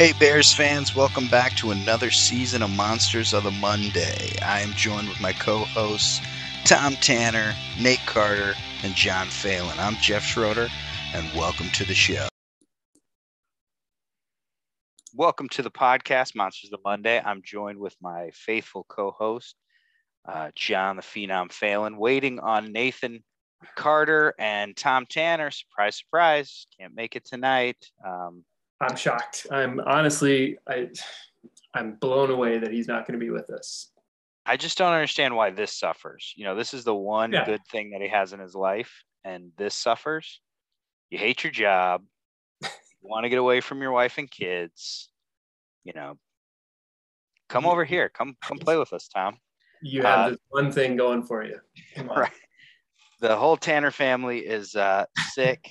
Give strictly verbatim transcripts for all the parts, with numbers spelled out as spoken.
Hey Bears fans, welcome back to another season of Monsters of the Monday. I am joined with my co-hosts Tom Tanner, Nate Carter, and John Phelan. I'm Jeff Schroeder, and welcome to the show. Welcome to the podcast, Monsters of the Monday. I'm joined with my faithful co-host, uh, John the Phenom Phelan, waiting on Nathan Carter and Tom Tanner. Surprise, surprise, can't make it tonight. Um, I'm shocked. I'm honestly, I, I'm blown away that he's not going to be with us. I just don't understand why this suffers. You know, this is the one yeah. good thing that he has in his life, and this suffers. You hate your job. You want to get away from your wife and kids. You know, come over here. Come, come play with us, Tom. You have uh, this one thing going for you. Come on. Right. The whole Tanner family is uh, sick.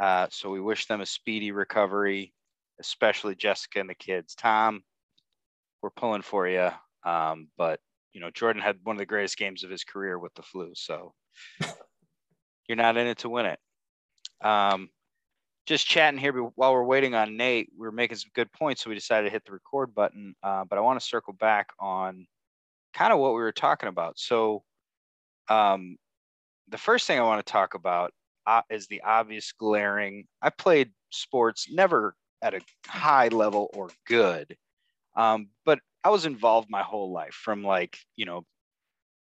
Uh, so we wish them a speedy recovery, especially Jessica and the kids. Tom, we're pulling for you. Um, but, you know, Jordan had one of the greatest games of his career with the flu. So you're not in it to win it. Um, just chatting here while we're waiting on Nate, we were making some good points. So we decided to hit the record button. Uh, but I want to circle back on kind of what we were talking about. So um, the first thing I want to talk about Uh, is the obvious glaring. I played sports, never at a high level or good, um, but I was involved my whole life, from like, you know,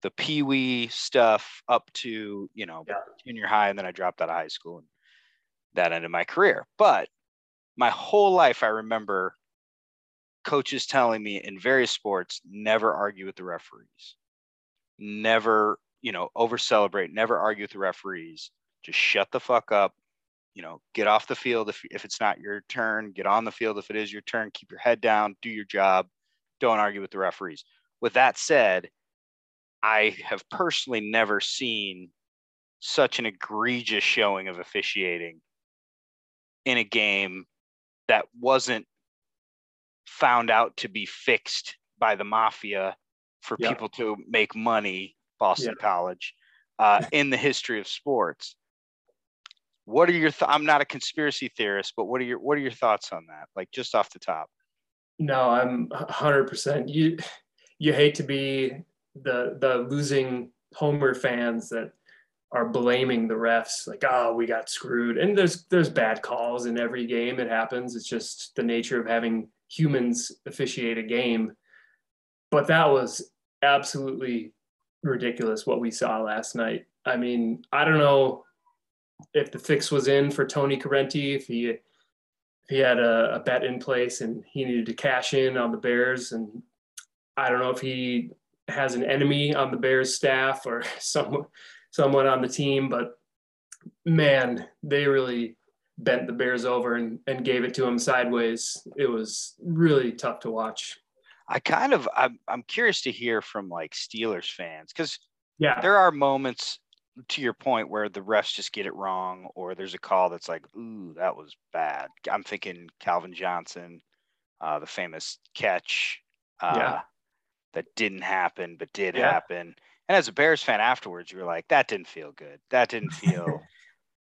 the peewee stuff up to, you know, yeah. junior high, and then I dropped out of high school, and that ended my career. But my whole life, I remember coaches telling me in various sports, never argue with the referees, never, you know, over celebrate, never argue with the referees. Just shut the fuck up, you know, get off the field if, if it's not your turn, get on the field if it is your turn, keep your head down, do your job, don't argue with the referees. With that said, I have personally never seen such an egregious showing of officiating in a game that wasn't found out to be fixed by the mafia for yeah. people to make money, Boston yeah. College, uh, in the history of sports. What are your th- I'm not a conspiracy theorist, but what are your what are your thoughts on that? Like, just off the top. No, I'm one hundred percent. You you hate to be the the losing homer fans that are blaming the refs, like, oh, we got screwed. And there's there's bad calls in every game. It happens. It's just the nature of having humans officiate a game. But that was absolutely ridiculous what we saw last night. I mean, I don't know if the fix was in for Tony Corrente, if he if he had a, a bet in place and he needed to cash in on the Bears, and I don't know if he has an enemy on the Bears staff or someone someone on the team, but man, they really bent the Bears over and, and gave it to him sideways. It was really tough to watch. I kind of I'm, I'm curious to hear from like Steelers fans, because yeah, there are moments, to your point, where the refs just get it wrong, or there's a call that's like, ooh, that was bad. I'm thinking Calvin Johnson, uh, the famous catch uh, yeah. that didn't happen, but did yeah. happen. And as a Bears fan afterwards, you were like, that didn't feel good. That didn't feel.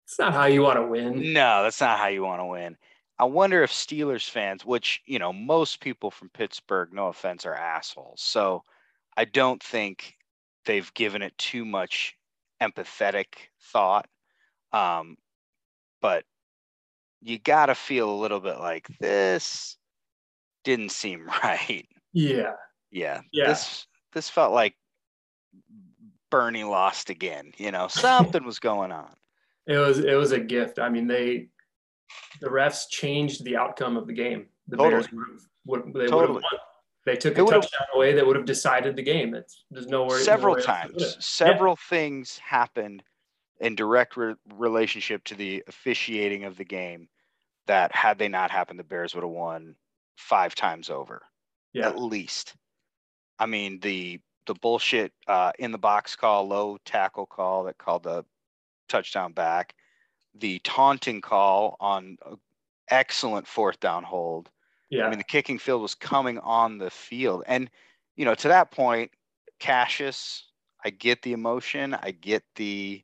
It's not how you want to win. No, that's not how you want to win. I wonder if Steelers fans, which, you know, most people from Pittsburgh, no offense, are assholes. So I don't think they've given it too much empathetic thought. Um, but you got to feel a little bit like, this didn't seem right. Yeah. Yeah. Yeah. This, this felt like Bernie lost again, you know, something was going on. It was, it was a gift. I mean, they, the refs changed the outcome of the game. The totally. Bears would have, would, they totally. would have won. They took a touchdown away that would have decided the game. It's, there's no worry. Several no times, several yeah. things happened in direct re- relationship to the officiating of the game that, had they not happened, the Bears would have won five times over, yeah. at least. I mean, the the bullshit uh, in the box call, low tackle call that called the touchdown back, the taunting call on excellent fourth down hold. Yeah. I mean, the kicking field was coming on the field. And, you know, to that point, Cassius, I get the emotion. I get the,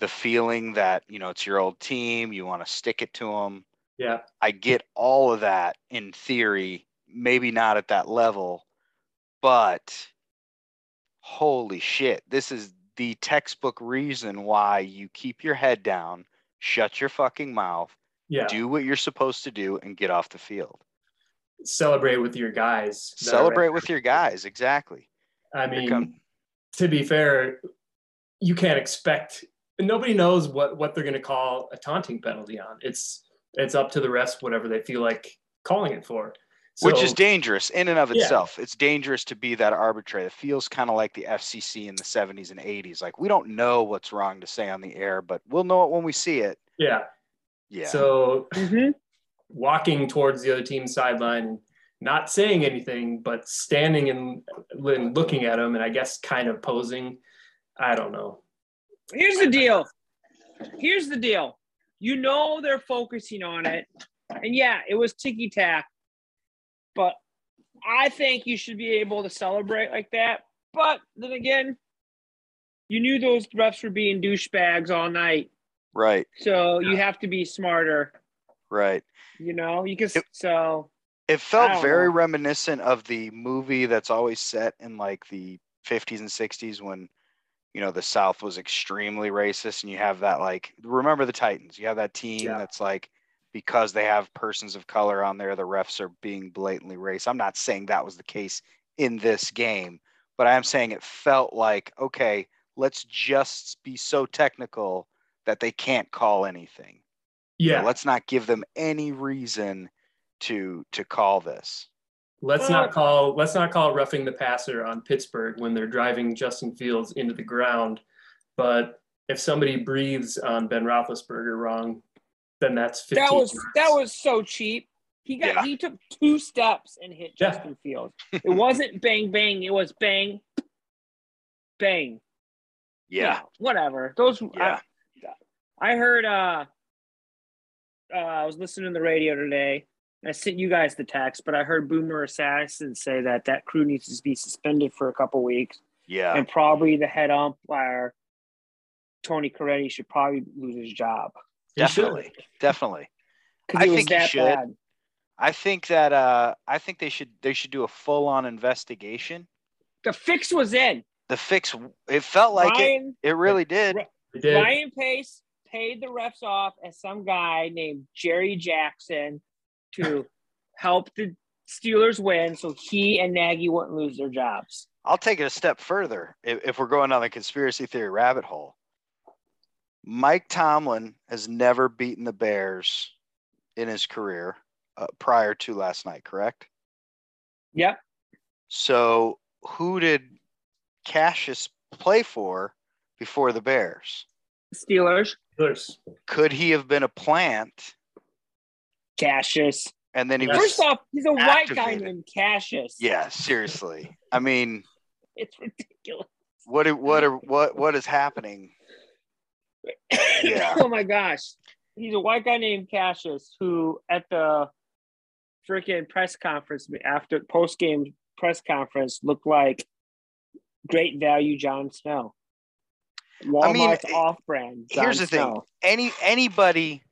the feeling that, you know, it's your old team. You want to stick it to them. Yeah. I get all of that in theory, maybe not at that level, but holy shit, this is the textbook reason why you keep your head down, shut your fucking mouth, yeah. do what you're supposed to do, and get off the field. Celebrate with your guys. Celebrate right with your guys, exactly. I mean, come- to be fair, you can't expect – nobody knows what, what they're going to call a taunting penalty on. It's it's up to the refs, whatever they feel like calling it for. So, which is dangerous in and of itself. Yeah. It's dangerous to be that arbitrary. It feels kind of like the F C C in the seventies and eighties. Like, we don't know what's wrong to say on the air, but we'll know it when we see it. Yeah. Yeah. So mm-hmm. walking towards the other team's sideline, not saying anything, but standing and looking at them, and I guess kind of posing. I don't know. Here's the deal. Here's the deal. You know they're focusing on it. And, yeah, it was ticky-tack. But I think you should be able to celebrate like that. But then again, you knew those refs were being douchebags all night. Right. So you have to be smarter. Right. You know, you can – so it felt very know. reminiscent of the movie that's always set in like the fifties and sixties when, you know, the South was extremely racist, and you have that like – remember the Titans. You have that team yeah. that's like – because they have persons of color on there, the refs are being blatantly racist. I'm not saying that was the case in this game, but I am saying it felt like, okay, let's just be so technical that they can't call anything. Yeah. You know, let's not give them any reason to to call this. Let's well, not call let's not call roughing the passer on Pittsburgh when they're driving Justin Fields into the ground. But if somebody breathes on Ben Roethlisberger wrong, then that's fifteen. That was that was so cheap. He got yeah. he took two steps and hit yeah. Justin Fields. It wasn't bang bang. It was bang bang. Yeah, yeah whatever. Those. Yeah. I, I heard. Uh, uh, I was listening to the radio today. I sent you guys the text, but I heard Boomer Esiason say that that crew needs to be suspended for a couple weeks. Yeah, and probably the head umpire, Tony Corrente, should probably lose his job. Definitely, definitely. I think you should. Bad. I think that uh, I think they should they should do a full on investigation. The fix was in. The fix. It felt like Ryan, it. It really did. It did. Ryan Pace paid the refs off as some guy named Jerry Jackson to help the Steelers win, so he and Nagy wouldn't lose their jobs. I'll take it a step further if, if we're going down the conspiracy theory rabbit hole. Mike Tomlin has never beaten the Bears in his career uh, prior to last night, correct? Yep. So who did Cassius play for before the Bears? Steelers. Steelers. Could he have been a plant? Cassius. And then he yeah. was First off, he's a activated. White guy named Cassius. Yeah, seriously. I mean. It's ridiculous. What, what, are, what, what is happening? Yeah. Oh my gosh, he's a white guy named Cassius who at the freaking press conference after post game press conference looked like great value Jon Snow. Walmart's I mean, off brand. Here's the thing: any anybody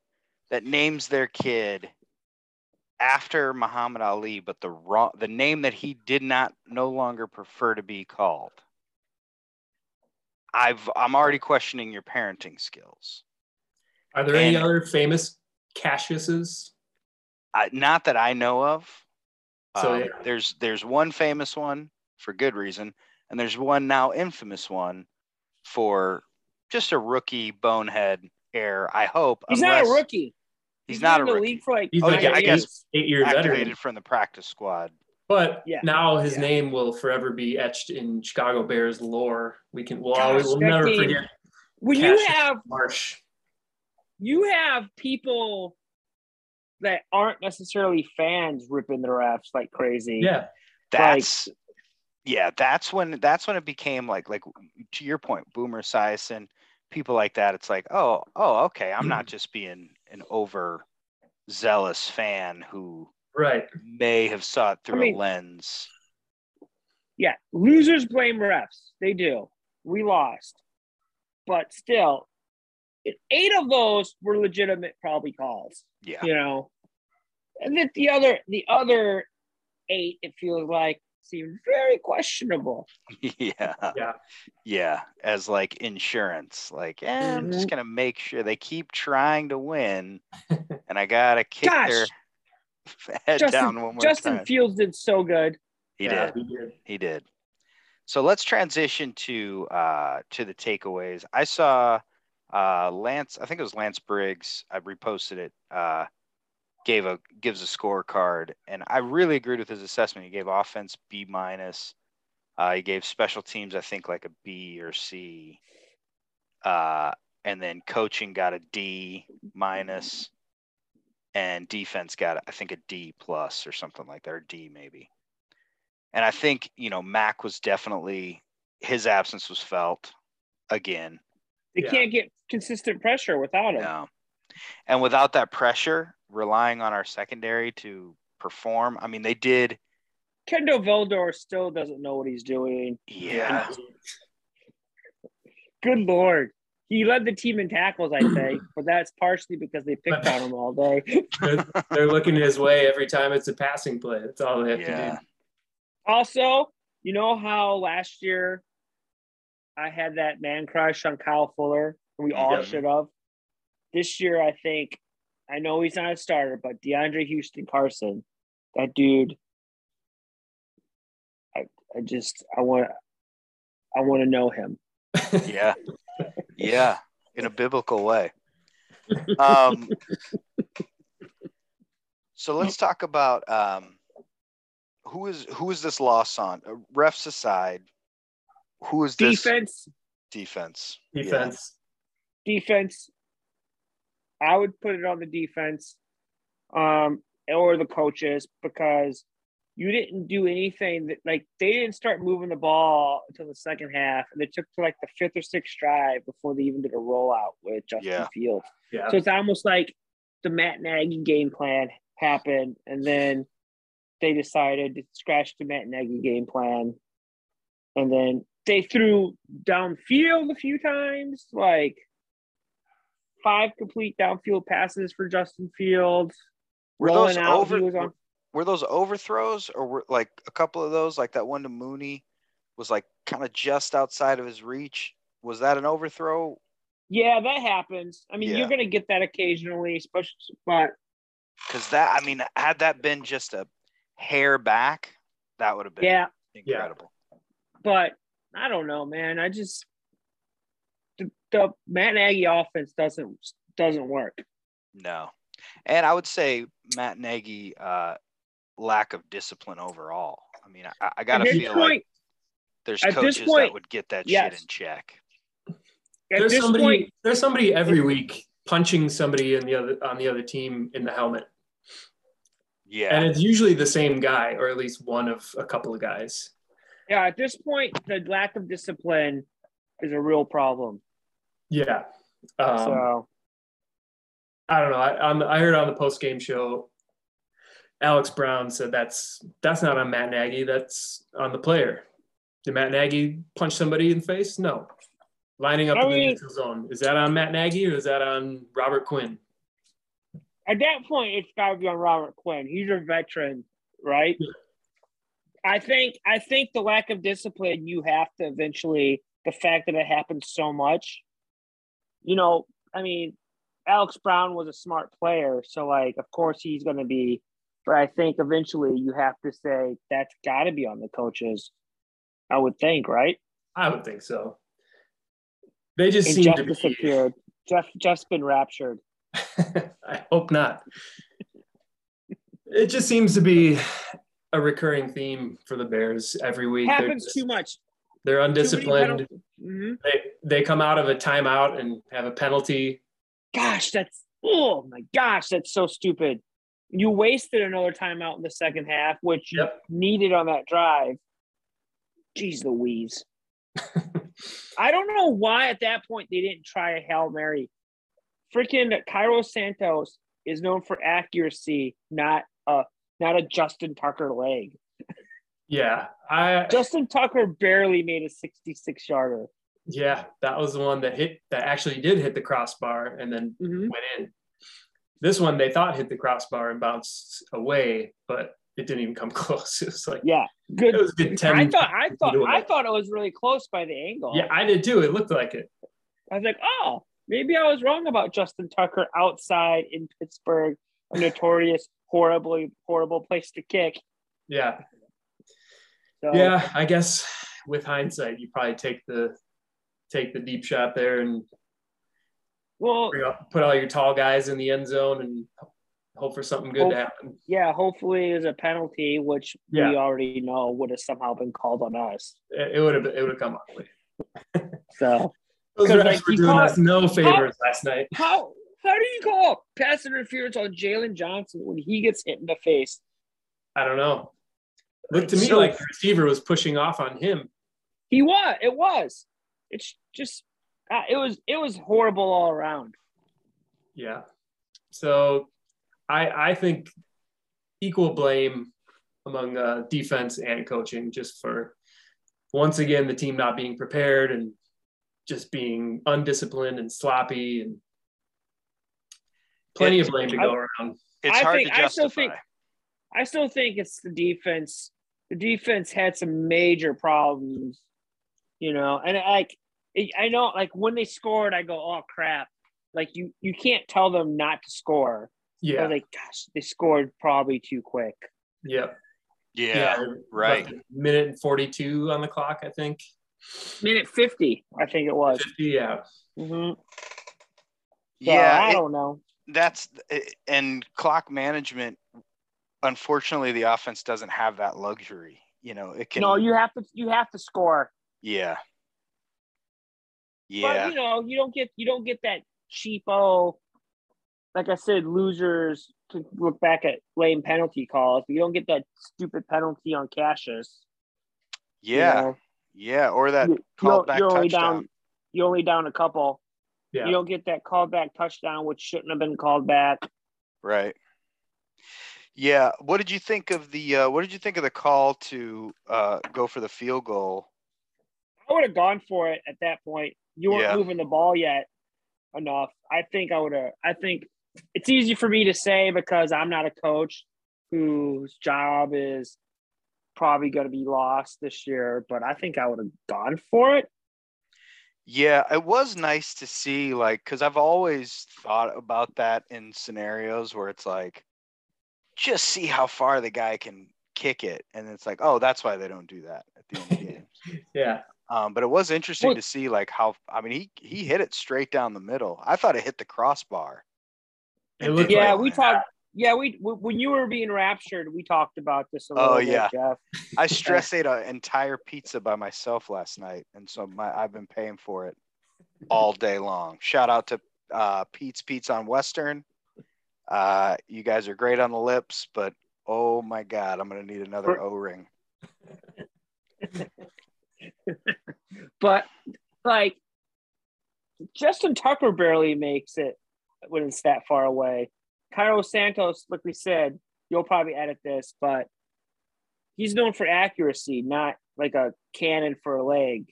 that names their kid after Muhammad Ali, but the wrong the name that he did not no longer prefer to be called. I've, I'm already questioning your parenting skills. Are there and any other famous Cassiuses? I, not that I know of. So um, yeah. there's there's one famous one for good reason, and there's one now infamous one for just a rookie bonehead error. I hope he's unless, not a rookie. He's, he's not a rookie. League for like he's oh, yeah, I guess eight-year veteran from the practice squad. But yeah. now his yeah. name will forever be etched in Chicago Bears lore. We can, we'll, always, we'll never game. forget. When Cassius you have Marsh, you have people that aren't necessarily fans ripping the refs like crazy. Yeah, that's like, yeah, that's when that's when it became like like to your point, Boomer Esiason, people like that. It's like oh oh okay, I'm not just being an over zealous fan who. Right. May have saw it through I mean, a lens. Yeah. Losers blame refs. They do. We lost. But still, eight of those were legitimate probably calls. Yeah. You know, And that the other the other eight, it feels like, seemed very questionable. Yeah. Yeah. Yeah. As like insurance. Like, eh, mm-hmm. I'm just gonna make sure they keep trying to win. And I gotta kick Gosh. their head Justin, down one more Justin time. Justin Fields did so good. He yeah, did. He did. He did. So let's transition to uh to the takeaways. I saw uh Lance, I think it was Lance Briggs. I reposted it. Uh Gave a gives a scorecard, and I really agreed with his assessment. He gave offense B minus. Uh, he gave special teams, I think, like a B or C, uh, and then coaching got a D minus, and defense got, I think, a D plus or something like that, or D maybe. And I think, you know, Mack was definitely, his absence was felt again. They yeah. can't get consistent pressure without him. No. And without that pressure, relying on our secondary to perform. I mean, they did. Kendo Veldor still doesn't know what he's doing. Yeah. Good Lord. He led the team in tackles, I think, but that's partially because they picked on him all day. They're, they're looking his way every time it's a passing play. That's all they have yeah. to do. Also, you know how last year I had that man crush on Kyle Fuller? We all yeah. should have. This year, I think, I know he's not a starter, but DeAndre Houston-Carson, that dude, I I just, I want I want to know him. Yeah. Yeah. In a biblical way. Um, so let's talk about um, who is who is this loss on? Uh, refs aside, who is this? Defense. Defense. Defense. Yeah. Defense. I would put it on the defense um, or the coaches, because you didn't do anything that, like, they didn't start moving the ball until the second half, and it took to like the fifth or sixth drive before they even did a rollout with Justin yeah. Fields. Yeah. So it's almost like the Matt Nagy game plan happened, and then they decided to scratch the Matt Nagy game plan, and then they threw downfield a few times, like five complete downfield passes for Justin Fields. Were those over, on... were those overthrows, or were like a couple of those, like that one to Mooney was like kind of just outside of his reach? Was that an overthrow? Yeah, that happens. I mean, yeah. you're going to get that occasionally, especially, but because that, I mean, had that been just a hair back, that would have been yeah. incredible. Yeah. But I don't know, man. I just. The, the Matt Nagy offense doesn't doesn't work. No, and I would say Matt Nagy uh, lack of discipline overall. I mean, I, I gotta feel point, like there's coaches point, that would get that yes. shit in check. At there's somebody. Point, there's somebody every week punching somebody in the other on the other team in the helmet. Yeah, and it's usually the same guy, or at least one of a couple of guys. Yeah, at this point, the lack of discipline is a real problem. Yeah. Um, so I don't know. I on the, I heard on the post game show, Alex Brown said that's that's not on Matt Nagy. That's on the player. Did Matt Nagy punch somebody in the face? No. Lining up I in mean, the neutral zone. Is that on Matt Nagy, or is that on Robert Quinn? At that point, it's got to be on Robert Quinn. He's a veteran, right? Yeah. I think I think the lack of discipline, you have to eventually. The fact that it happened so much, you know, I mean, Alex Brown was a smart player. So, like, of course he's going to be, but I think eventually you have to say that's got to be on the coaches, I would think, right? I would think so. They just and seem Jeff to be. Disappeared. Jeff, Jeff's been raptured. I hope not. It just seems to be a recurring theme for the Bears every week. It happens just... too much. They're undisciplined. Mm-hmm. They they come out of a timeout and have a penalty. Gosh, that's oh my gosh, that's so stupid. You wasted another timeout in the second half, which yep. you needed on that drive. Jeez Louise. I don't know why at that point they didn't try a Hail Mary. Freaking Cairo Santos is known for accuracy, not a not a Justin Tucker leg. Yeah, I Justin Tucker barely made a sixty-six yarder. Yeah, that was the one that hit that actually did hit the crossbar and then mm-hmm. went in. This one they thought hit the crossbar and bounced away, but it didn't even come close. It was like, yeah, good. It was good ten I thought, I thought, I thought it was really close by the angle. Yeah, I did too. It looked like it. I was like, oh, maybe I was wrong about Justin Tucker outside in Pittsburgh, a notorious, horribly horrible place to kick. Yeah. So, yeah, I guess with hindsight, you probably take the take the deep shot there and well put all your tall guys in the end zone and hope for something good hope, to happen. Yeah, hopefully there's a penalty, which yeah. we already know would have somehow been called on us. It would have it would have come ugly. So those refs like, were doing called, us no favors how, last night. How how do you call pass interference on Jalen Johnson when he gets hit in the face? I don't know. Looked to me so, like the receiver was pushing off on him. He was. It was. It's just uh, it was it was horrible all around. Yeah. So I I think equal blame among uh, defense and coaching just for once again the team not being prepared and just being undisciplined and sloppy and plenty it's, of blame to go I, around. It's I hard think, to justify. I still think, I still think it's the defense. The defense had some major problems, you know. And like, I know, like when they scored, I go, "Oh crap!" Like you, you can't tell them not to score. Yeah. Or like, gosh, they scored probably too quick. Yep. Yeah. Yeah. Right. Minute and forty-two on the clock, I think. Minute fifty, I think it was. fifty, yeah. Mm-hmm. So, yeah. I it, don't know. That's and clock management. Unfortunately, the offense doesn't have that luxury. You know, it can. No, you have to. You have to score. Yeah. Yeah. But, you know, you don't get. You don't get that cheapo. Like I said, losers can look back at lame penalty calls, but you don't get that stupid penalty on Cassius. Yeah. You know? Yeah, or that you, called back you're touchdown. Only down, you're only down a couple. Yeah. You don't get that called back touchdown, which shouldn't have been called back. Right. Yeah, what did you think of the uh, what did you think of the call to uh, go for the field goal? I would have gone for it at that point. You weren't yeah. moving the ball yet enough. I think I would have. I think it's easy for me to say because I'm not a coach whose job is probably going to be lost this year. But I think I would have gone for it. Yeah, it was nice to see, like, because I've always thought about that in scenarios where it's like, just see how far the guy can kick it. And it's like, oh, that's why they don't do that at the end of the game. Yeah. Um, but it was interesting well, to see like how, I mean, he, he hit it straight down the middle. I thought it hit the crossbar. It looked yeah. Like we that. talked. Yeah. We, we, when you were being raptured, we talked about this. A little oh bit, yeah. Jeff. I stress ate an entire pizza by myself last night. And so my, I've been paying for it all day long. Shout out to uh, Pete's Pizza on Western. Uh, you guys are great on the lips, but oh my God, I'm gonna need another O-ring. But like, Justin Tucker barely makes it when it's that far away. Cairo Santos, like we said, you'll probably edit this, but he's known for accuracy, not like a cannon for a leg.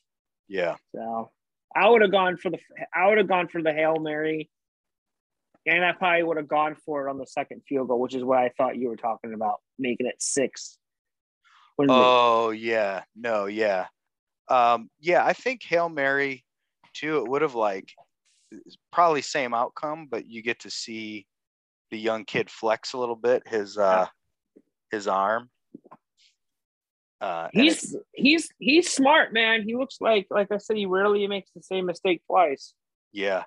Yeah. So I would have gone for the I would have gone for the Hail Mary. And I probably would have gone for it on the second field goal, which is what I thought you were talking about, making it six. Oh, it? yeah. No, yeah. Um, yeah, I think Hail Mary, too, it would have, like, probably same outcome, but you get to see the young kid flex a little bit, his uh, his arm. Uh, he's it, he's he's smart, man. He looks like, like I said, he rarely makes the same mistake twice. Yeah.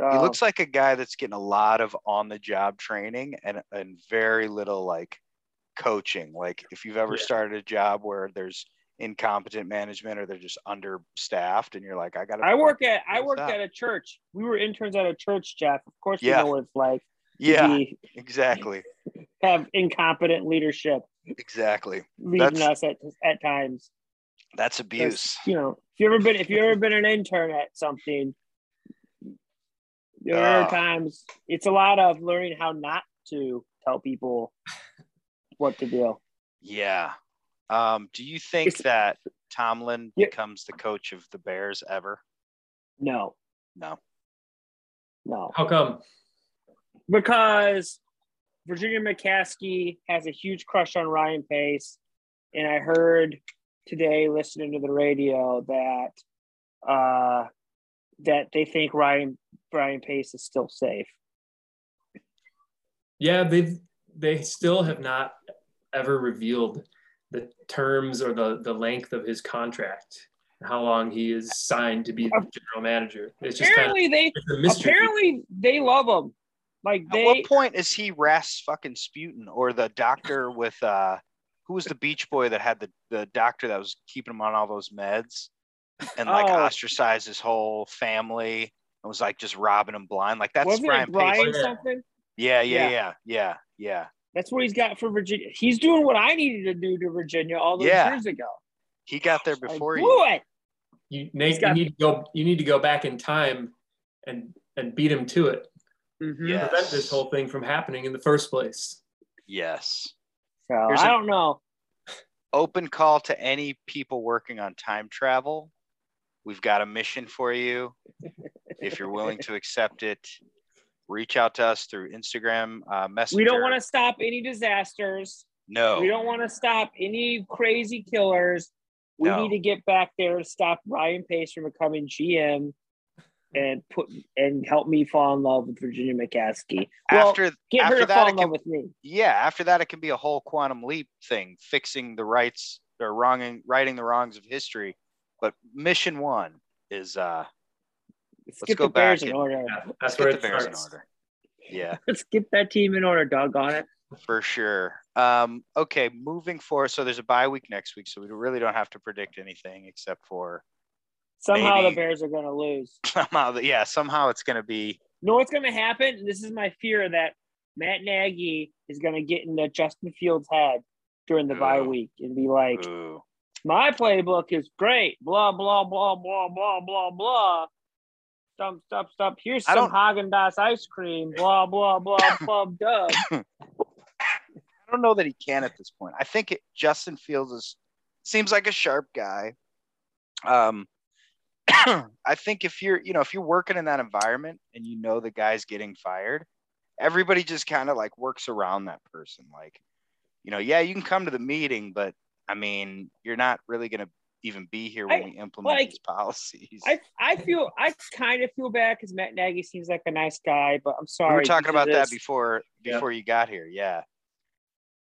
So, he looks like a guy that's getting a lot of on-the-job training and, and very little, like, coaching. Like, if you've ever yeah. started a job where there's incompetent management or they're just understaffed and you're like, I got to – I work at I worked at a church. We were interns at a church, Jeff. Of course you yeah. know what it's like. Yeah, be, exactly. Have incompetent leadership. Exactly. Leading that's, us at, at times. That's abuse. You know, if you've ever been, if you've ever been an intern at something – There are uh, times it's a lot of learning how not to tell people what to do. Yeah. Um, do you think it's, that Tomlin yeah. becomes the coach of the Bears ever? No. No. No. How come? because Virginia McCaskey has a huge crush on Ryan Pace. And I heard today listening to the radio that uh, that they think Ryan Ryan Pace is still safe. Yeah, they they still have not ever revealed the terms or the, the length of his contract, how long he is signed to be the general manager. It's just apparently kind of, they it's apparently they love him. Like they, at what point is he Ras fucking Sputin or the doctor with uh, who was the Beach Boy that had the, the doctor that was keeping him on all those meds and like oh. ostracized his whole family and was like just robbing him blind? Like that's Wasn't Brian Pace. Something? Yeah, yeah, yeah, yeah, yeah, yeah. That's what he's got for Virginia. He's doing what I needed to do to Virginia all those yeah. years ago. He got there before I blew you. It. You, Nate, you need to go. You need to go back in time and and beat him to it. Mm-hmm. Yes. Prevent this whole thing from happening in the first place. Yes. So Here's I don't know. Open call to any people working on time travel. We've got a mission for you. If you're willing to accept it, reach out to us through Instagram uh, Messenger. We don't want to stop any disasters. No. We don't want to stop any crazy killers. We no. need to get back there to stop Ryan Pace from becoming G M and put and help me fall in love with Virginia McCaskey. Well, after get after her to that, fall in love can, with me. Yeah, after that, it can be a whole quantum leap thing, fixing the rights or wronging, righting the wrongs of history. But mission one is uh, let's, let's get go the Bears back in and, order. Yeah, let's get the Bears in order. Yeah, let's get that team in order. Doggone it. For sure. Um, okay, moving forward. So there's a bye week next week, so we really don't have to predict anything except for somehow maybe, the Bears are going to lose. Somehow, yeah, somehow it's going to be. You know what's going to happen? This is my fear that Matt Nagy is going to get into Justin Fields' head during the ooh, bye week and be like, ooh. My playbook is great, blah, blah, blah, blah, blah, blah, blah. Stump, stump, stump. Here's some Haagen-Dazs ice cream, blah, blah, blah, blah, blah, duh. I don't know that he can at this point. I think it, Justin Fields is seems like a sharp guy. Um, I think if you're, you know, if you're working in that environment and you know the guy's getting fired, everybody just kind of like works around that person. Like, you know, yeah, you can come to the meeting, but I mean, you're not really going to even be here when I, we implement like, these policies. I, I feel, I kind of feel bad because Matt Nagy seems like a nice guy, but I'm sorry. We were talking about that before before yeah. you got here. Yeah.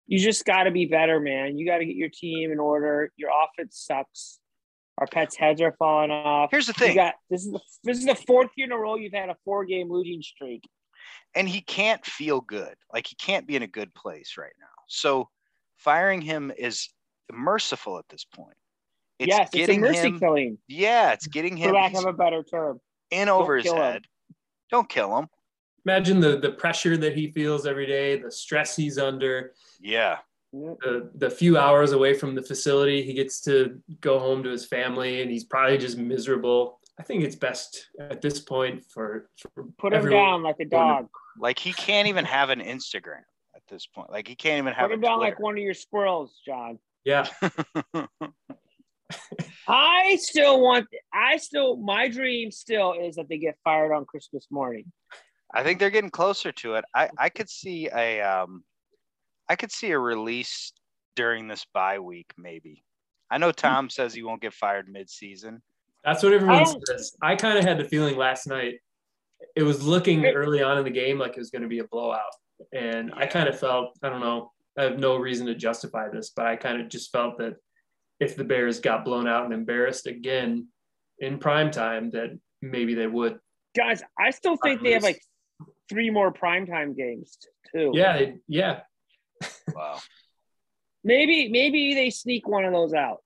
You just got to be better, man. You got to get your team in order. Your offense sucks. Our pets' heads are falling off. Here's the thing: you got, this is the this is the fourth year in a row you've had a four-game losing streak, and he can't feel good. Like he can't be in a good place right now. So firing him is merciful at this point. It's yes, getting it's a mercy him, killing. Yeah, it's getting him, for lack of a better term, in over his head. Him. Don't kill him. Imagine the, the pressure that he feels every day, the stress he's under. Yeah. The, the few hours away from the facility, he gets to go home to his family, and he's probably just miserable. I think it's best at this point for, for put him everyone. Down like a dog. Like he can't even have an Instagram at this point. Like he can't even have put him down Twitter. Like one of your squirrels, John. Yeah. I still want. I still. My dream still is that they get fired on Christmas morning. I think they're getting closer to it. I, I could see a um, I could see a release during this bye week, maybe. I know Tom says he won't get fired mid-season. That's what everyone I, says. I kind of had the feeling last night. It was looking early on in the game like it was going to be a blowout. And I kind of felt, I don't know, I have no reason to justify this, but I kind of just felt that if the Bears got blown out and embarrassed again in primetime, that maybe they would. Guys, I still think they have like three more primetime games too. Yeah, yeah. Wow. Maybe maybe they sneak one of those out.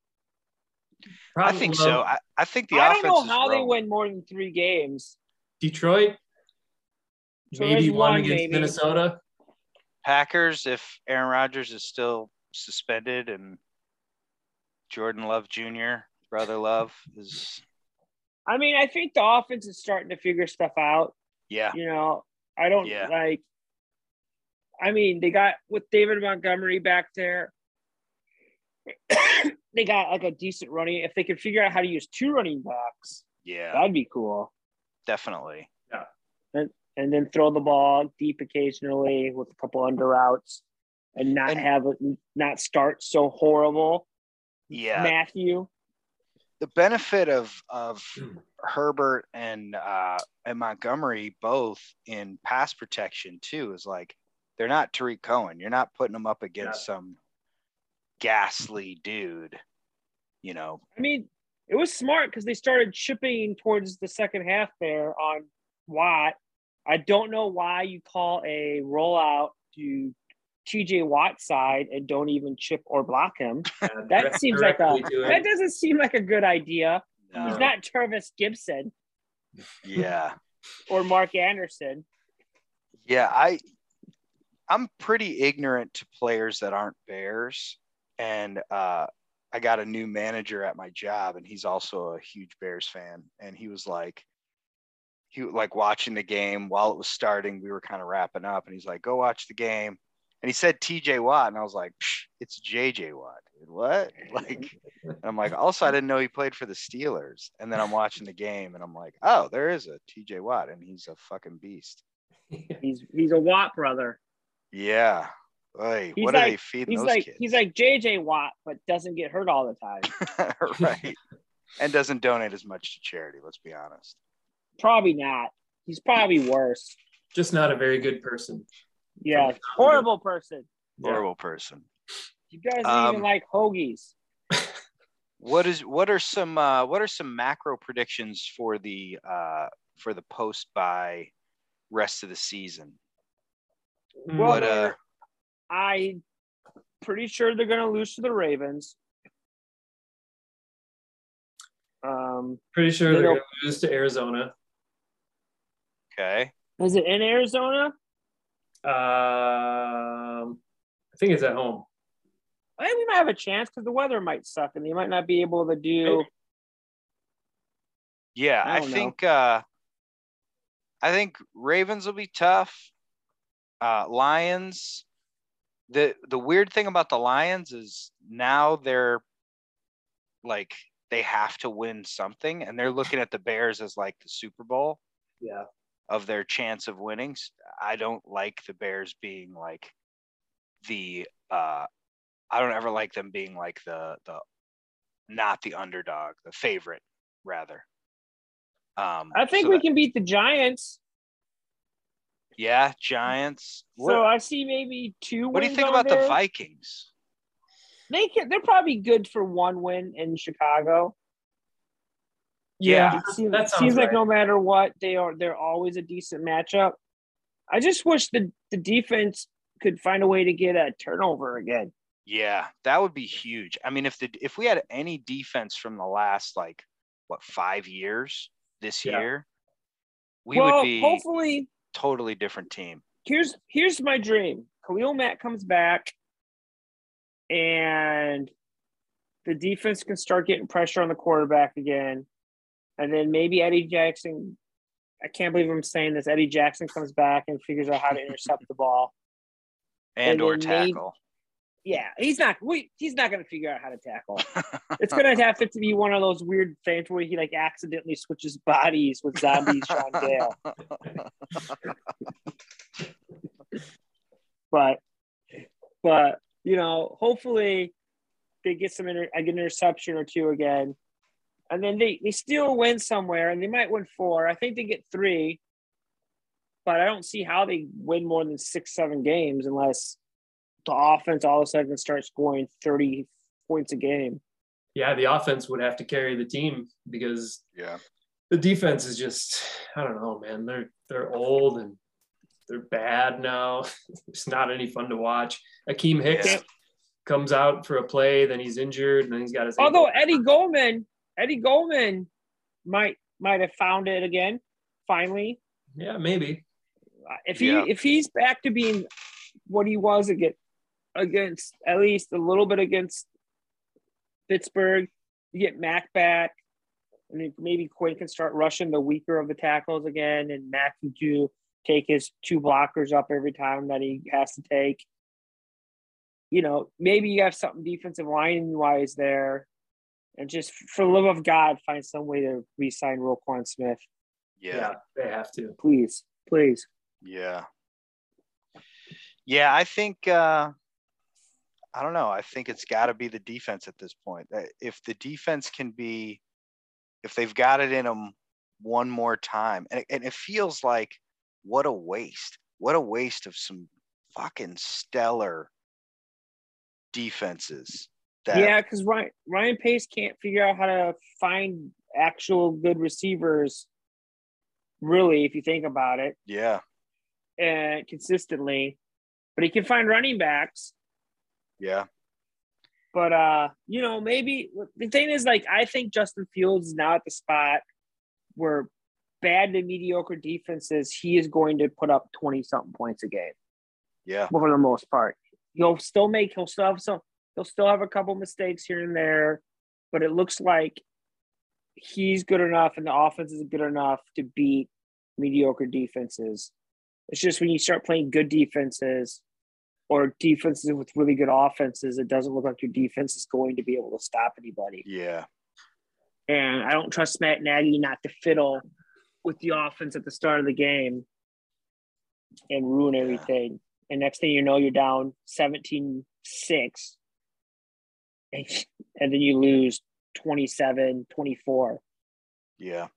Probably I think will. so. I, I think the I offense I don't know how rolling. They win more than three games. Detroit? So maybe one, one against maybe. Minnesota? Packers, if Aaron Rodgers is still suspended and Jordan Love Junior, brother Love, is... I mean, I think the offense is starting to figure stuff out. Yeah. You know, I don't yeah. like – I mean, they got – with David Montgomery back there, they got like a decent running – if they could figure out how to use two running backs, yeah, that'd be cool. Definitely. Yeah. And and then throw the ball deep occasionally with a couple under routes and not and, have it not start so horrible. Yeah. Matthew. The benefit of of Herbert and uh, and Montgomery both in pass protection too is like they're not Tariq Cohen. You're not putting them up against yeah. some ghastly dude, you know. I mean, it was smart because they started chipping towards the second half there on Watt. I don't know why you call a rollout to T J Watt's side and don't even chip or block him. Yeah, that seems like a that doesn't seem like a good idea. No. He's not Tervis Gibson. Yeah. Or Mark Anderson. Yeah, I I'm pretty ignorant to players that aren't Bears. And uh, I got a new manager at my job, and he's also a huge Bears fan. And he was like, he like watching the game while it was starting. We were kind of wrapping up, and he's like, "Go watch the game." And he said T J Watt, and I was like, it's J J Watt. Dude, what? Like, and I'm like, also, I didn't know he played for the Steelers. And then I'm watching the game, and I'm like, oh, there is a T J Watt, and he's a fucking beast. He's he's a Watt brother. Yeah. Oy, what like, do they feed those like, kids? He's like J J Watt, but doesn't get hurt all the time. Right. And doesn't donate as much to charity, let's be honest. Probably not. He's probably worse. Just not a very good person. Yeah, horrible person. Horrible person. You guys um, even like hoagies. What is? What are some? Uh, what are some macro predictions for the uh, for the post by rest of the season? Well, what, uh, I'm pretty sure they're going to lose to the Ravens. Um, pretty sure they're going to lose to Arizona. Okay. Is it in Arizona? Um, I think it's at home. I think we might have a chance because the weather might suck and they might not be able to do. Yeah, I, I think uh, I think Ravens will be tough. Uh, Lions. The the weird thing about the Lions is now they're like they have to win something, and they're looking at the Bears as like the Super Bowl. Yeah. Of their chance of winning. I don't like the Bears being like the uh I don't ever like them being like the the not the underdog, the favorite rather. Um I think so we that, can beat the Giants. Yeah, Giants. So what, I see maybe two wins. What do you think about there? The Vikings? They can, they're probably good for one win in Chicago. Yeah, it seems, that seems like right. No matter what, they are they're always a decent matchup. I just wish the, the defense could find a way to get a turnover again. Yeah, that would be huge. I mean, if the if we had any defense from the last like what five years this yeah. year, we well, would be hopefully totally different team. Here's here's my dream: Khalil Mack comes back, and the defense can start getting pressure on the quarterback again. And then maybe Eddie Jackson, I can't believe I'm saying this, Eddie Jackson comes back and figures out how to intercept the ball. And, and or tackle. Maybe, yeah, he's not we, he's not going to figure out how to tackle. It's going to have to be one of those weird things where he, like, accidentally switches bodies with zombies Sean Dale. But, but you know, hopefully they get some inter- an interception or two again. And then they, they still win somewhere, and they might win four. I think they get three, but I don't see how they win more than six, seven games unless the offense all of a sudden starts scoring thirty points a game. Yeah, the offense would have to carry the team because yeah, the defense is just – I don't know, man. They're they're old and they're bad now. It's not any fun to watch. Akeem Hicks yeah. comes out for a play, then he's injured, and then he's got his – Although Eddie Goldman – Eddie Goldman might might have found it again, finally. Yeah, maybe. If he yeah. if he's back to being what he was against, against at least a little bit against Pittsburgh, you get Mack back, and maybe Quinn can start rushing the weaker of the tackles again, and Mack can do take his two blockers up every time that he has to take. You know, maybe you have something defensive line wise there. And just for the love of God, find some way to re-sign Roquan Smith. Yeah, yeah, they have to. Please, plays. Yeah. Yeah, I think uh, – I don't know. I think it's got to be the defense at this point. If the defense can be – if they've got it in them one more time, and it, and it feels like what a waste. What a waste of some fucking stellar defenses. That, yeah, because Ryan, Ryan Pace can't figure out how to find actual good receivers, really, if you think about it. Yeah. And consistently. But he can find running backs. Yeah. But, uh, you know, maybe – the thing is, like, I think Justin Fields is now at the spot where bad to mediocre defenses, he is going to put up twenty-something points a game. Yeah. For the most part. He'll still make – he'll still have some – he'll still have a couple mistakes here and there, but it looks like he's good enough and the offense is good enough to beat mediocre defenses. It's just when you start playing good defenses or defenses with really good offenses, it doesn't look like your defense is going to be able to stop anybody. Yeah. And I don't trust Matt Nagy not to fiddle with the offense at the start of the game and ruin yeah. everything. And next thing you know, you're down seventeen six, and, and then you lose twenty-seven twenty-four. Yeah.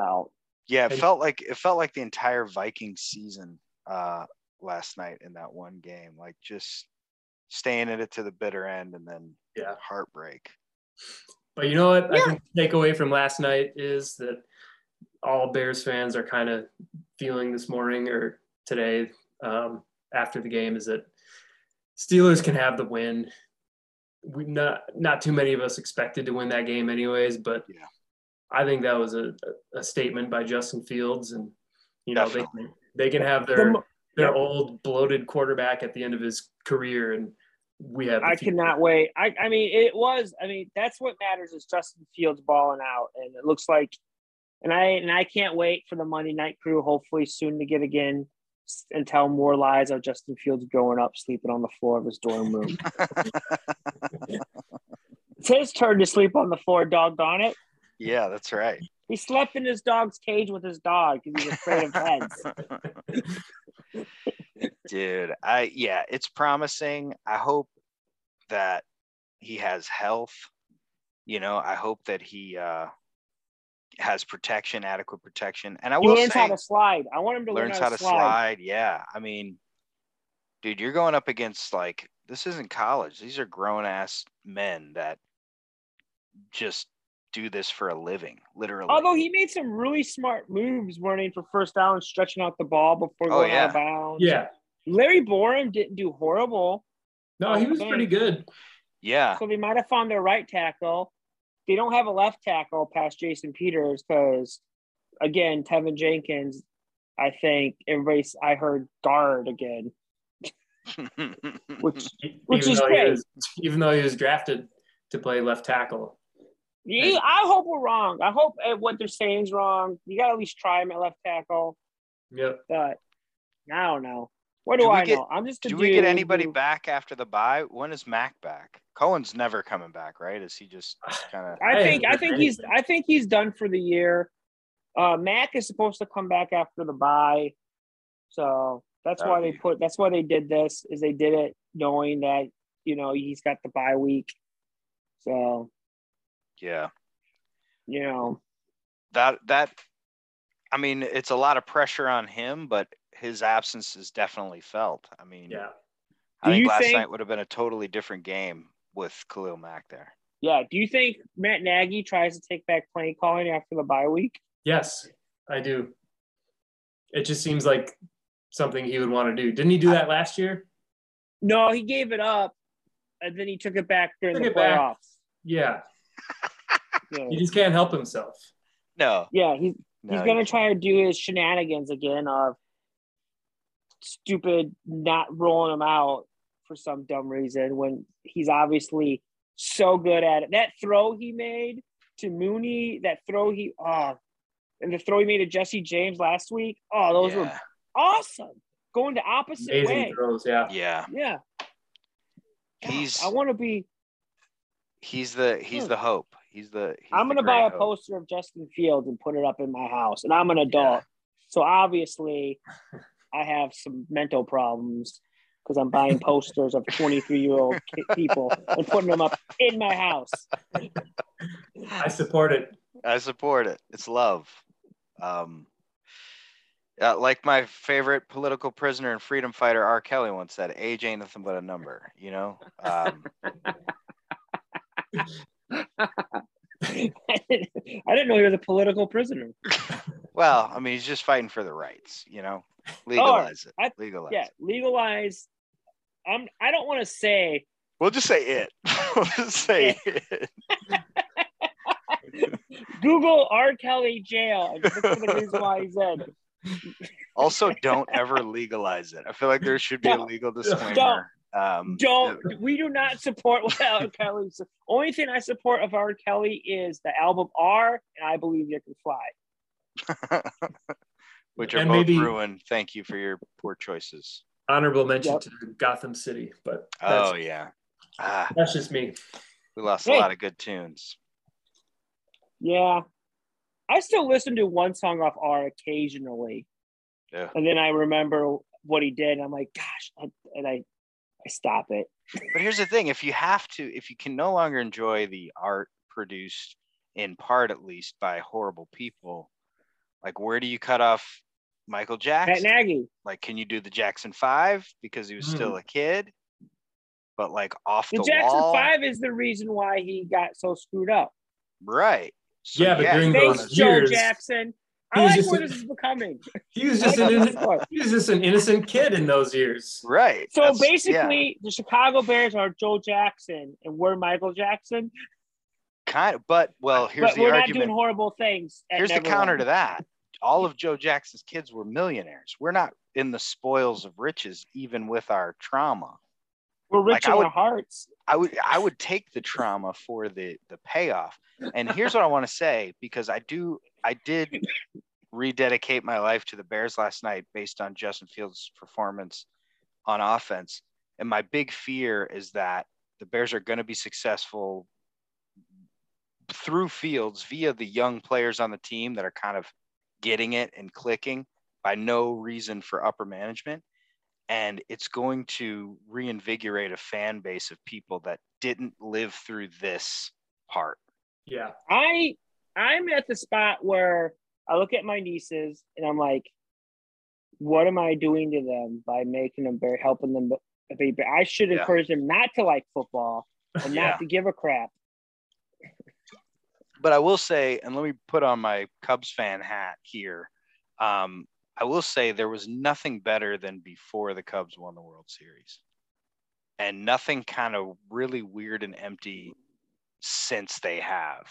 Out. Yeah, it felt like it felt like the entire Vikings season uh, last night in that one game, like just staying at it to the bitter end and then yeah. heartbreak. But you know what yeah. I think the takeaway from last night is that all Bears fans are kind of feeling this morning or today um, after the game is that Steelers can have the win. We not not too many of us expected to win that game anyways, but yeah. I think that was a, a statement by Justin Fields, and you know they can, they can have their their old bloated quarterback at the end of his career, and we have. I future. cannot wait. I, I mean, it was. I mean, that's what matters is Justin Fields balling out, and it looks like. And I and I can't wait for the Monday Night Crew, hopefully soon to get again and tell more lies of Justin Fields growing up, sleeping on the floor of his dorm room. It's his turn to sleep on the floor. Doggone it. Yeah, that's right. He slept in his dog's cage with his dog because he was afraid of heads. Dude, I yeah, it's promising. I hope that he has health. You know, I hope that he uh, has protection, adequate protection. And I will say, he learns how to slide. I want him to learn how to slide. slide. Yeah, I mean, dude, you're going up against like this isn't college. These are grown ass men that just. Do this for a living, literally. Although he made some really smart moves running for first down, stretching out the ball before going oh, yeah. out of bounds. Yeah. Larry Borum didn't do horrible. No, he was pretty good. Yeah. So they might have found their right tackle. They don't have a left tackle past Jason Peters because, again, Tevin Jenkins, I think, everybody's, I heard guard again, which, which is great. Was, even though he was drafted to play left tackle. You, I hope we're wrong. I hope what they're saying is wrong. You got to at least try him at left tackle. Yep. But I don't know. What do, do I get, know? I'm just. Do we get anybody who, back after the bye? When is Mack back? Cohen's never coming back, right? Is he just kind of? I think. I think he's. I think he's done for the year. Uh, Mack is supposed to come back after the bye, so that's why they put. That's why they did this. Is they did it knowing that you know he's got the bye week, so. Yeah. You know, that, that, I mean, it's a lot of pressure on him, but his absence is definitely felt. I mean, yeah. I think last night would have been a totally different game with Khalil Mack there. Yeah. Do you think Matt Nagy tries to take back play calling after the bye week? Yes, I do. It just seems like something he would want to do. Didn't he do that last year? No, he gave it up and then he took it back during the playoffs. Yeah. Yeah. He just can't help himself. No. Yeah, he's no, he's gonna try to do his shenanigans again of stupid not rolling him out for some dumb reason when he's obviously so good at it. That throw he made to Mooney, that throw he oh, and the throw he made to Jesse James last week. Oh, those yeah. were awesome. Going the opposite Amazing way. Throws, yeah. Yeah. Yeah. God, he's I want to be He's the he's the hope. He's the. He's I'm gonna the buy a hope. poster of Justin Fields and put it up in my house, and I'm an adult. So obviously I have some mental problems because I'm buying posters of twenty-three-year-old people and putting them up in my house. I support it. I support it. It's love. Um, uh, like my favorite political prisoner and freedom fighter, R. Kelly, once said, age ain't nothing but a number, you know? Um, I didn't know he was a political prisoner. Well, I mean, he's just fighting for the rights, you know? Legalize oh, it. I, legalize Yeah, it. legalize. I'm, I don't want to say. We'll just say it. We'll just say it. it. Google R. Kelly jail and look at the reason why he said. Also, don't ever legalize it. I feel like there should be no, a legal disclaimer. Don't. Um, don't that, we do not support what R. Kelly. Only thing I support of R. Kelly is the album R and I Believe You Can Fly, which are and both maybe, ruined. Thank you for your poor choices. Honorable mention yep. to Gotham City, but that's, oh yeah, ah, that's just me. We lost hey. a lot of good tunes. Yeah, I still listen to one song off R occasionally, yeah. and then I remember what he did, and I'm like, gosh, I, and I, I stop it. But here's the thing: if you have to, if you can no longer enjoy the art produced, in part at least, by horrible people, like where do you cut off Michael Jackson? Matt Nagy. Like, can you do the Jackson Five because he was mm. still a kid? But like off the, the Jackson wall, Five is the reason why he got so screwed up, right? So yeah, but yeah. during Thanks, those Joe years, Jackson. I like where an, this is becoming. He was just an innocent, he was just an innocent kid in those years, right? So That's, basically, yeah. the Chicago Bears are Joe Jackson, and we're Michael Jackson. Kind of, but well, here's but the we're argument. We're not doing horrible things. Here's Neverland. The counter to that: all of Joe Jackson's kids were millionaires. We're not in the spoils of riches, even with our trauma. We're rich like, in I would, our hearts. I would I would take the trauma for the, the payoff. And here's what I want to say, because I do I did rededicate my life to the Bears last night based on Justin Fields' performance on offense. And my big fear is that the Bears are going to be successful through Fields via the young players on the team that are kind of getting it and clicking by no reason for upper management. And it's going to reinvigorate a fan base of people that didn't live through this part. Yeah. I, I'm at the spot where I look at my nieces and I'm like, what am I doing to them by making them, bear, helping them? Be, I should yeah. encourage them not to like football and not yeah. to give a crap. But I will say, and let me put on my Cubs fan hat here. Um, I will say there was nothing better than before the Cubs won the World Series, and nothing kind of really weird and empty since they have.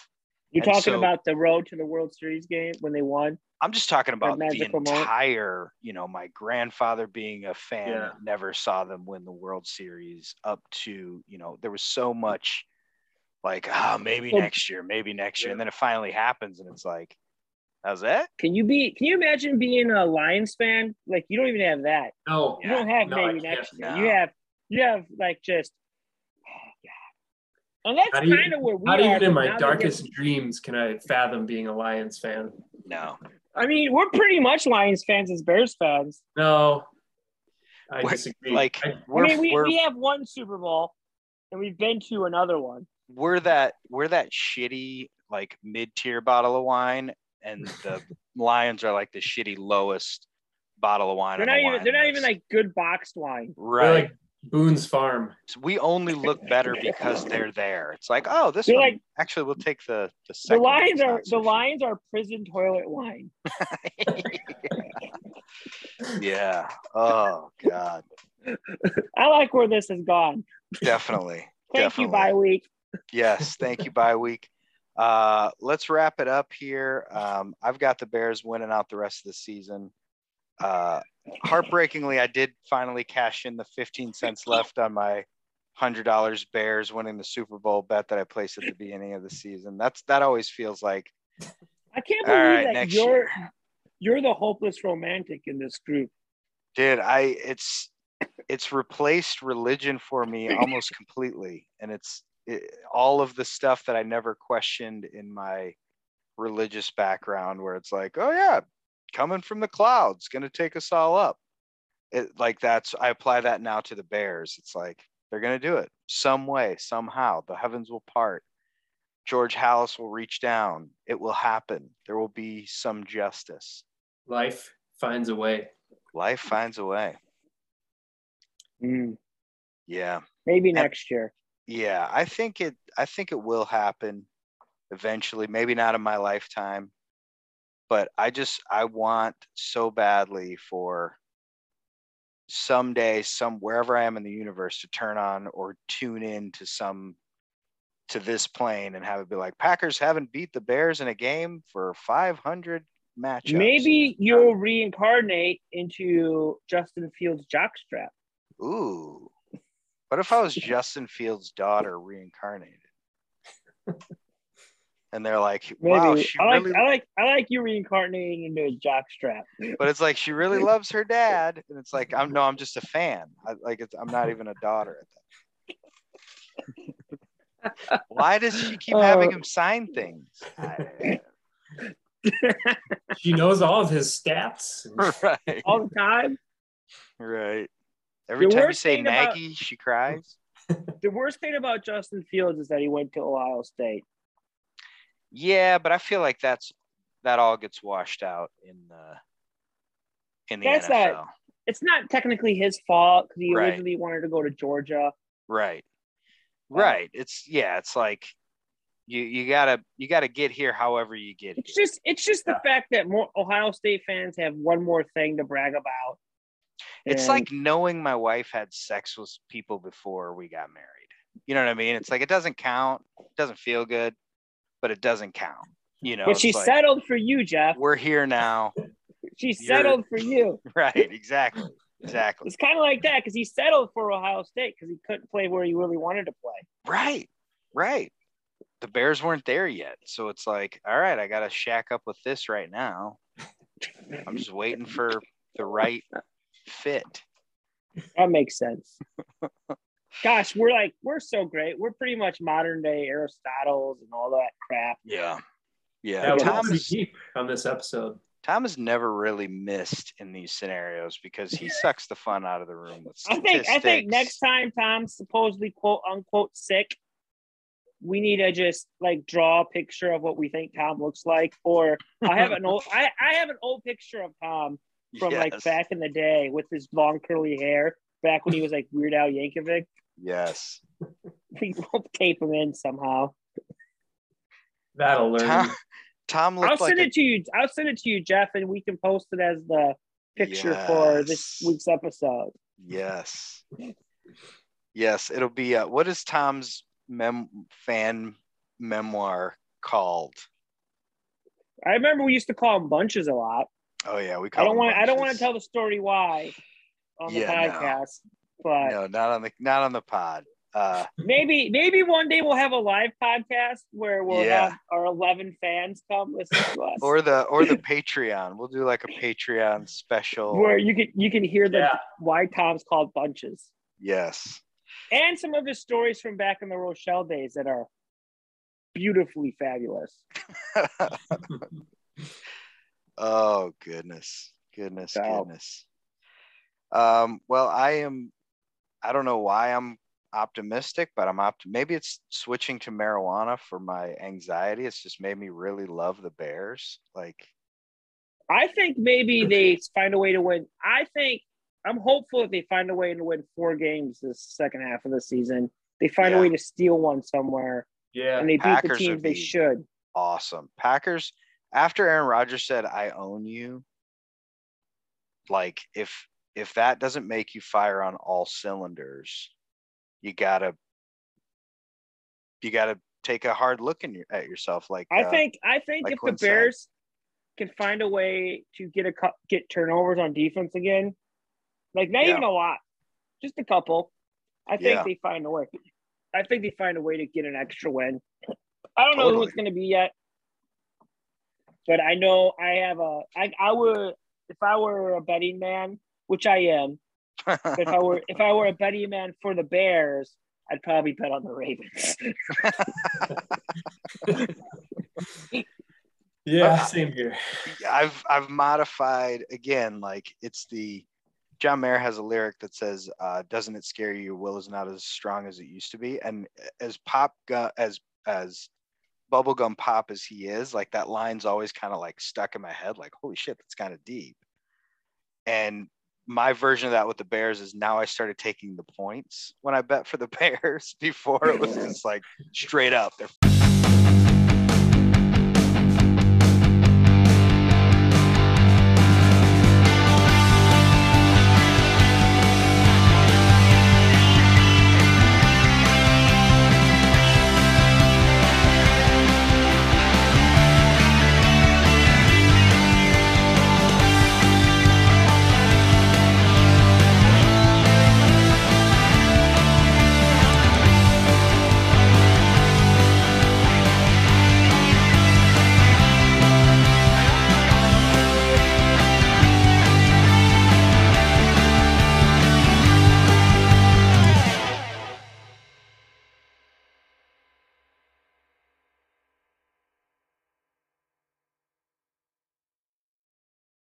You're and talking so, about the road to the World Series game when they won? I'm just talking about the entire, moment. you know, my grandfather being a fan, yeah. never saw them win the World Series up to, you know, there was so much like, oh, maybe so, next year, maybe next yeah. year. And then it finally happens and it's like, how's that? Can you be? Can you imagine being a Lions fan? Like you don't even have that. No, you yeah, don't have no, maybe next year. No. You have you have like just. Oh God. And that's kind of where we not are. Not even in my darkest getting... dreams can I fathom being a Lions fan. No. I mean, we're pretty much Lions fans as Bears fans. No, I we're, disagree. Like I, we're, I mean, we, we have one Super Bowl, and we've been to another one. We're that we're that shitty like mid-tier bottle of wine. And the Lions are like the shitty lowest bottle of wine. They're not, the even, they're not even like good boxed wine. Right. They're like Boone's Farm. So we only look better because they're there. It's like, oh, this they're one. Like, actually, we'll take the, the second. The Lions are the Lions are prison toilet wine. Yeah. Oh, God. I like where this has gone. Definitely. Thank Definitely. you, bye week. Yes. Thank you, bye week. Uh, let's wrap it up here. Um, I've got the Bears winning out the rest of the season. Uh, heartbreakingly, I did finally cash in the fifteen cents left on my one hundred dollars Bears winning the Super Bowl bet that I placed at the beginning of the season. That's that always feels like. I can't believe right, that you're year. you're the hopeless romantic in this group, dude. I it's it's replaced religion for me almost completely, and it's. It, all of the stuff that I never questioned in my religious background where it's like, oh yeah, coming from the clouds, going to take us all up. It, like that's, I apply that now to the Bears. It's like, they're going to do it some way, somehow. The heavens will part. George Halas will reach down. It will happen. There will be some justice. Life finds a way. Life finds a way. Mm. Yeah. Maybe next and, year. Yeah, I think it. I think it will happen eventually. Maybe not in my lifetime, but I just I want so badly for someday, some wherever I am in the universe, to turn on or tune in to some to this plane and have it be like, Packers haven't beat the Bears in a game for five hundred matchups. Maybe you'll reincarnate into Justin Fields' jockstrap. Ooh. What if I was Justin Fields' daughter reincarnated? And they're like, wow, Maybe. she I like, really I like I like you reincarnating into a jockstrap. But it's like she really loves her dad. And it's like, I'm no, I'm just a fan. I, like it's, I'm not even a daughter at that. Why does she keep having him sign things? She knows all of his stats, right? All the time, right? Every time you say Nagy, about, she cries. The worst thing about Justin Fields is that he went to Ohio State. Yeah, but I feel like that's that all gets washed out in the in the that's N F L. Not, it's not technically his fault because he right. originally wanted to go to Georgia, right? Right. It's yeah, it's like you you gotta you gotta get here however you get it's here. Just it's just the fact that more Ohio State fans have one more thing to brag about. It's and... like knowing my wife had sex with people before we got married. You know what I mean? It's like it doesn't count, it doesn't feel good, but it doesn't count. You know, but she like, settled for you, Jeff. We're here now. She settled You're... for you. Right, exactly. Exactly. It's kind of like that because he settled for Ohio State because he couldn't play where he really wanted to play. Right, right. The Bears weren't there yet. So it's like, all right, I got to shack up with this right now. I'm just waiting for the right fit. That makes sense. Gosh, we're like, we're so great. We're pretty much modern day Aristotles and all that crap. Yeah. Yeah. That Tom was deep on this episode. Tom has never really missed in these scenarios because he sucks the fun out of the room with statistics. I think I think next time Tom's supposedly quote unquote sick, we need to just like draw a picture of what we think Tom looks like. Or I have an old I, I have an old picture of Tom from yes. like back in the day with his long curly hair back when he was like Weird Al Yankovic. Yes. We won't tape him in somehow. That'll learn. Tom- Tom I'll send like it a, to you. I'll send it to you, Jeff, and we can post it as the picture yes. for this week's episode. Yes, yes, it'll be. Uh, what is Tom's mem- fan memoir called? I remember we used to call them bunches a lot. Oh yeah, we. Call I don't want. I don't want to tell the story why on the yeah, podcast, no. but no, not on the not on the pod. Uh, maybe maybe one day we'll have a live podcast where we'll yeah. have our eleven fans come listen to us, or the or the Patreon. We'll do like a Patreon special where you can you can hear the yeah. why Tom's called bunches. Yes, and some of his stories from back in the Rochelle days that are beautifully fabulous. Oh goodness, goodness, wow. goodness. Um. Well, I am. I don't know why I'm. optimistic, but I'm opt. Maybe it's switching to marijuana for my anxiety. It's just made me really love the Bears. Like, I think maybe they find a way to win. I think I'm hopeful that they find a way to win four games this second half of the season. They find yeah. a way to steal one somewhere. Yeah, and they beat Packers the teams they should. Awesome, Packers. After Aaron Rodgers said, "I own you," like if if that doesn't make you fire on all cylinders. You gotta, you gotta take a hard look in your, at yourself. Like I uh, think, I think like if the Bears side. can find a way to get a get turnovers on defense again, like not yeah. even a lot, just a couple, I think yeah. they find a way. I think they find a way to get an extra win. I don't totally. know who it's going to be yet, but I know I have a. I I would if I were a betting man, which I am. if I were if I were a betting man for the Bears, I'd probably bet on the Ravens. Yeah, I, same here. I've I've modified again. Like it's the John Mayer has a lyric that says, uh, "Doesn't it scare you? Your will is not as strong as it used to be." And as pop gu- as as bubblegum pop as he is, like that line's always kind of like stuck in my head. Like, holy shit, that's kind of deep. And my version of that with the Bears is now I started taking the points when I bet for the Bears. Before it was just like straight up. They're